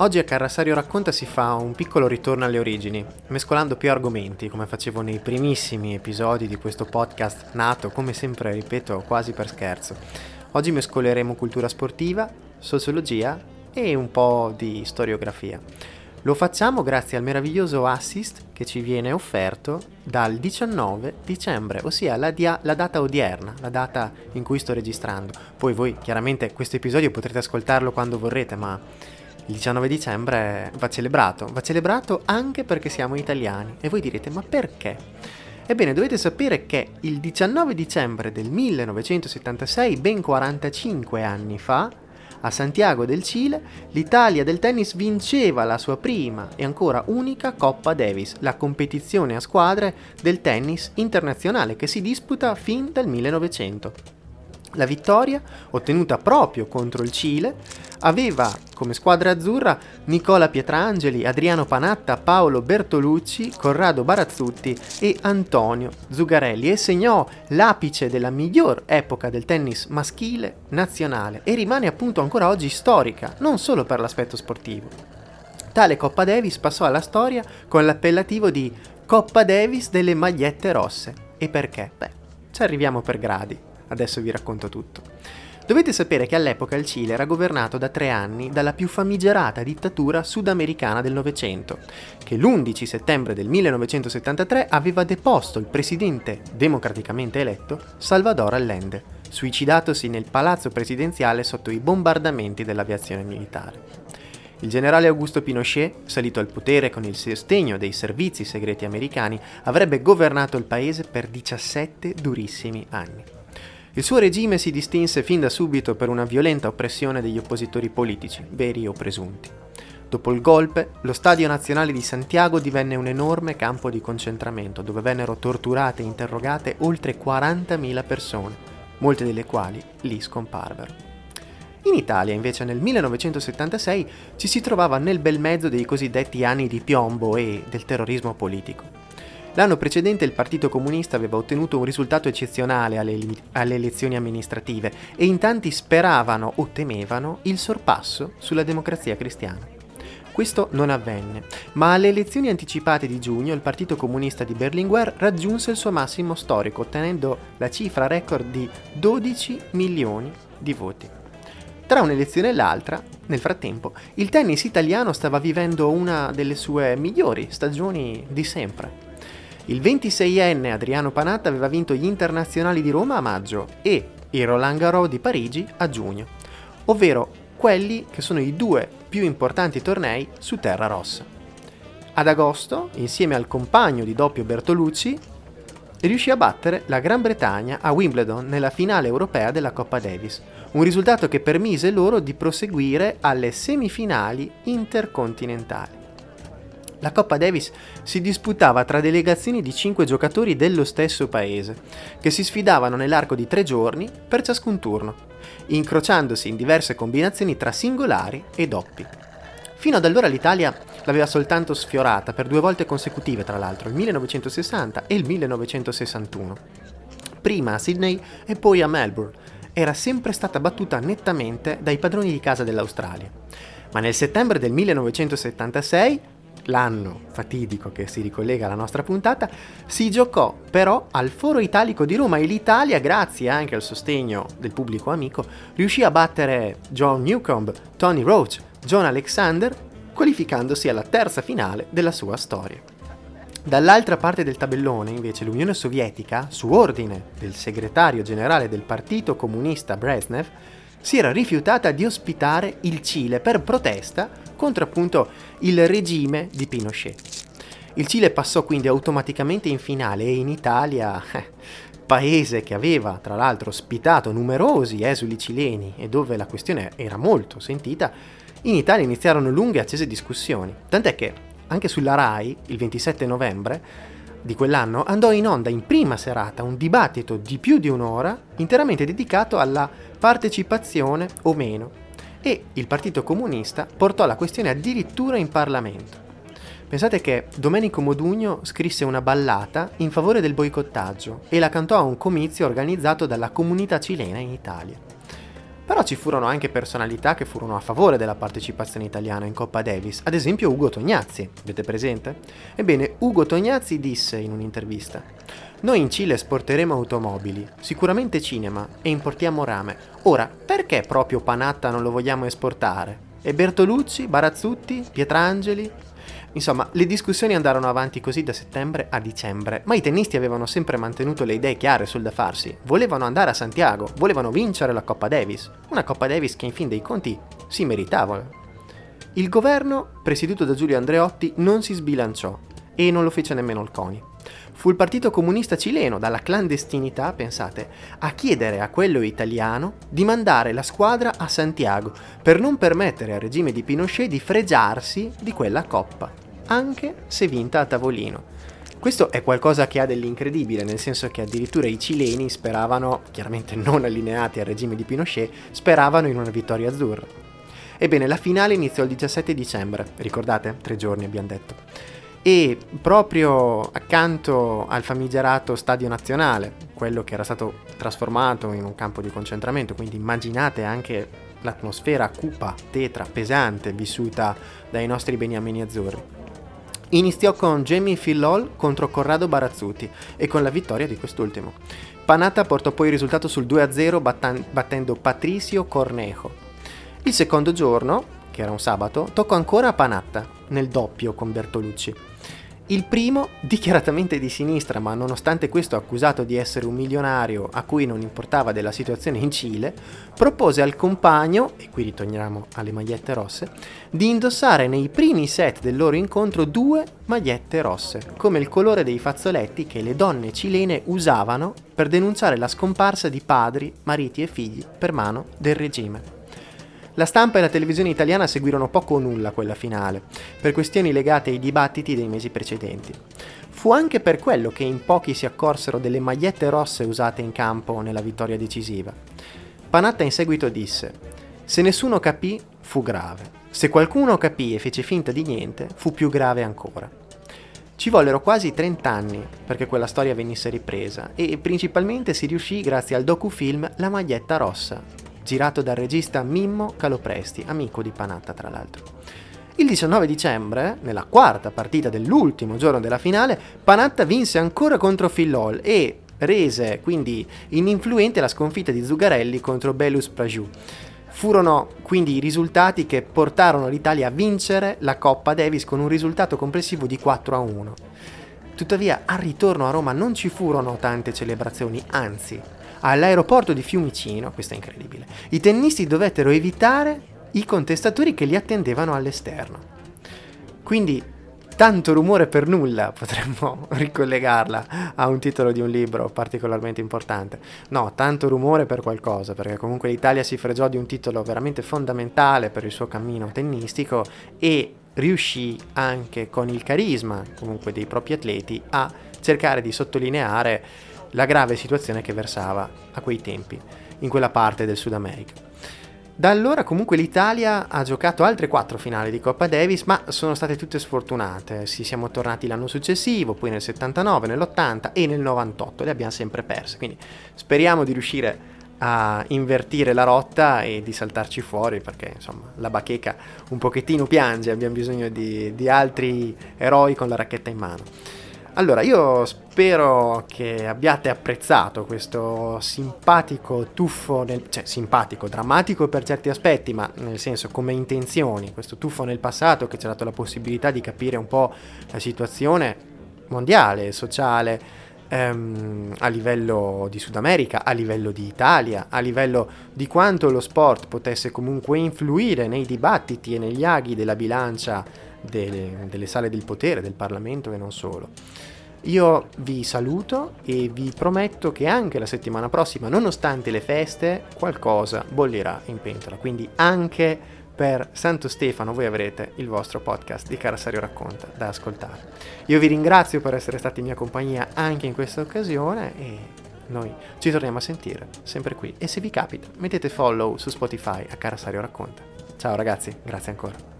Oggi a Carrasario Racconta si fa un piccolo ritorno alle origini, mescolando più argomenti, come facevo nei primissimi episodi di questo podcast nato, come sempre ripeto, quasi per scherzo. Oggi mescoleremo cultura sportiva, sociologia e un po' di storiografia. Lo facciamo grazie al meraviglioso assist che ci viene offerto dal 19 dicembre, ossia la data odierna, la data in cui sto registrando. Poi voi chiaramente questo episodio potrete ascoltarlo quando vorrete, ma... Il 19 dicembre va celebrato anche perché siamo italiani. E voi direte, ma perché? Ebbene, dovete sapere che il 19 dicembre del 1976, ben 45 anni fa, a Santiago del Cile, l'Italia del tennis vinceva la sua prima e ancora unica Coppa Davis, la competizione a squadre del tennis internazionale che si disputa fin dal 1900. La vittoria, ottenuta proprio contro il Cile, aveva come squadra azzurra Nicola Pietrangeli, Adriano Panatta, Paolo Bertolucci, Corrado Barazzutti e Antonio Zugarelli e segnò l'apice della miglior epoca del tennis maschile nazionale e rimane appunto ancora oggi storica, non solo per l'aspetto sportivo. Tale Coppa Davis passò alla storia con l'appellativo di Coppa Davis delle magliette rosse. E perché? Beh, ci arriviamo per gradi. Adesso vi racconto tutto. Dovete sapere che all'epoca il Cile era governato da 3 anni dalla più famigerata dittatura sudamericana del Novecento, che l'11 settembre del 1973 aveva deposto il presidente democraticamente eletto Salvador Allende, suicidatosi nel palazzo presidenziale sotto i bombardamenti dell'aviazione militare. Il generale Augusto Pinochet, salito al potere con il sostegno dei servizi segreti americani, avrebbe governato il paese per 17 durissimi anni. Il suo regime si distinse fin da subito per una violenta oppressione degli oppositori politici, veri o presunti. Dopo il golpe, lo Stadio Nazionale di Santiago divenne un enorme campo di concentramento, dove vennero torturate e interrogate oltre 40.000 persone, molte delle quali lì scomparvero. In Italia, invece, nel 1976 ci si trovava nel bel mezzo dei cosiddetti anni di piombo e del terrorismo politico. L'anno precedente il Partito Comunista aveva ottenuto un risultato eccezionale alle elezioni amministrative e in tanti speravano o temevano il sorpasso sulla Democrazia Cristiana. Questo non avvenne, ma alle elezioni anticipate di giugno il Partito Comunista di Berlinguer raggiunse il suo massimo storico, ottenendo la cifra record di 12 milioni di voti. Tra un'elezione e l'altra, nel frattempo, il tennis italiano stava vivendo una delle sue migliori stagioni di sempre. Il 26enne Adriano Panatta aveva vinto gli Internazionali di Roma a maggio e il Roland Garros di Parigi a giugno, ovvero quelli che sono i 2 più importanti tornei su terra rossa. Ad agosto, insieme al compagno di doppio Bertolucci, riuscì a battere la Gran Bretagna a Wimbledon nella finale europea della Coppa Davis, un risultato che permise loro di proseguire alle semifinali intercontinentali. La Coppa Davis si disputava tra delegazioni di 5 giocatori dello stesso paese, che si sfidavano nell'arco di 3 giorni per ciascun turno, incrociandosi in diverse combinazioni tra singolari e doppi. Fino ad allora l'Italia l'aveva soltanto sfiorata per 2 volte consecutive, tra l'altro, il 1960 e il 1961, prima a Sydney e poi a Melbourne. Era sempre stata battuta nettamente dai padroni di casa dell'Australia. Ma nel settembre del 1976, l'anno fatidico che si ricollega alla nostra puntata, si giocò però al Foro Italico di Roma e l'Italia, grazie anche al sostegno del pubblico amico, riuscì a battere John Newcomb, Tony Roach, John Alexander, qualificandosi alla terza finale della sua storia. Dall'altra parte del tabellone, invece, l'Unione Sovietica, su ordine del segretario generale del Partito Comunista Brezhnev, si era rifiutata di ospitare il Cile per protesta contro appunto il regime di Pinochet. Il Cile passò quindi automaticamente in finale e in Italia, paese che aveva tra l'altro ospitato numerosi esuli cileni e dove la questione era molto sentita, in Italia iniziarono lunghe e accese discussioni, tant'è che anche sulla RAI il 27 novembre di quell'anno andò in onda in prima serata un dibattito di più di un'ora interamente dedicato alla partecipazione o meno e il Partito Comunista portò la questione addirittura in Parlamento. Pensate che Domenico Modugno scrisse una ballata in favore del boicottaggio e la cantò a un comizio organizzato dalla comunità cilena in Italia. Però ci furono anche personalità che furono a favore della partecipazione italiana in Coppa Davis, ad esempio Ugo Tognazzi, avete presente? Ebbene, Ugo Tognazzi disse in un'intervista: «Noi in Cile esporteremo automobili, sicuramente cinema, e importiamo rame. Ora, perché proprio Panatta non lo vogliamo esportare? E Bertolucci, Barazzutti, Pietrangeli?» Insomma, le discussioni andarono avanti così da settembre a dicembre, ma i tennisti avevano sempre mantenuto le idee chiare sul da farsi. Volevano andare a Santiago, volevano vincere la Coppa Davis, una Coppa Davis che in fin dei conti si meritava. Il governo, presieduto da Giulio Andreotti, non si sbilanciò e non lo fece nemmeno il CONI. Fu il Partito Comunista Cileno, dalla clandestinità, pensate, a chiedere a quello italiano di mandare la squadra a Santiago per non permettere al regime di Pinochet di fregiarsi di quella coppa, anche se vinta a tavolino. Questo è qualcosa che ha dell'incredibile, nel senso che addirittura i cileni speravano, chiaramente non allineati al regime di Pinochet, speravano in una vittoria azzurra. Ebbene, la finale iniziò il 17 dicembre, ricordate? 3 giorni abbiamo detto. E proprio accanto al famigerato Stadio Nazionale, quello che era stato trasformato in un campo di concentramento, quindi immaginate anche l'atmosfera cupa, tetra, pesante vissuta dai nostri beniamini azzurri, iniziò con Jaime Fillol contro Corrado Barazzutti e con la vittoria di quest'ultimo. Panatta portò poi il risultato sul 2-0 battendo Patricio Cornejo. Il secondo giorno, che era un sabato, toccò ancora a Panatta nel doppio con Bertolucci. Il primo, dichiaratamente di sinistra, ma nonostante questo accusato di essere un milionario a cui non importava della situazione in Cile, propose al compagno, e qui ritorniamo alle magliette rosse, di indossare nei primi set del loro incontro 2 magliette rosse, come il colore dei fazzoletti che le donne cilene usavano per denunciare la scomparsa di padri, mariti e figli per mano del regime. La stampa e la televisione italiana seguirono poco o nulla quella finale, per questioni legate ai dibattiti dei mesi precedenti. Fu anche per quello che in pochi si accorsero delle magliette rosse usate in campo nella vittoria decisiva. Panatta in seguito disse: «Se nessuno capì, fu grave. Se qualcuno capì e fece finta di niente, fu più grave ancora». Ci vollero quasi 30 anni perché quella storia venisse ripresa e principalmente si riuscì grazie al docufilm La maglietta rossa, girato dal regista Mimmo Calopresti, amico di Panatta tra l'altro. Il 19 dicembre, nella quarta partita dell'ultimo giorno della finale, Panatta vinse ancora contro Fillol e rese quindi ininfluente la sconfitta di Zugarelli contro Belus Praju. Furono quindi i risultati che portarono l'Italia a vincere la Coppa Davis con un risultato complessivo di 4-1. Tuttavia, al ritorno a Roma non ci furono tante celebrazioni, anzi, all'aeroporto di Fiumicino, questo è incredibile, i tennisti dovettero evitare i contestatori che li attendevano all'esterno. Quindi tanto rumore per nulla, potremmo ricollegarla a un titolo di un libro particolarmente importante. No, tanto rumore per qualcosa, perché comunque l'Italia si fregiò di un titolo veramente fondamentale per il suo cammino tennistico e riuscì anche con il carisma comunque dei propri atleti a cercare di sottolineare la grave situazione che versava a quei tempi in quella parte del Sud America. Da allora comunque l'Italia ha giocato altre 4 finali di Coppa Davis, ma sono state tutte sfortunate. Siamo tornati l'anno successivo, poi nel 79, nell'80 e nel 98, le abbiamo sempre perse, quindi speriamo di riuscire a invertire la rotta e di saltarci fuori, perché insomma la bacheca un pochettino piange, abbiamo bisogno di altri eroi con la racchetta in mano. Allora, io spero che abbiate apprezzato questo simpatico tuffo, simpatico, drammatico per certi aspetti, ma nel senso come intenzioni, questo tuffo nel passato che ci ha dato la possibilità di capire un po' la situazione mondiale, sociale, a livello di Sud America, a livello di Italia, a livello di quanto lo sport potesse comunque influire nei dibattiti e negli aghi della bilancia delle sale del potere, del Parlamento e non solo. Io vi saluto e vi prometto che anche la settimana prossima, nonostante le feste, qualcosa bollirà in pentola, quindi anche per Santo Stefano voi avrete il vostro podcast di Carrasario Racconta da ascoltare. Io vi ringrazio per essere stati in mia compagnia anche in questa occasione e noi ci torniamo a sentire sempre qui, e se vi capita mettete follow su Spotify a Carrasario Racconta. Ciao ragazzi, grazie ancora.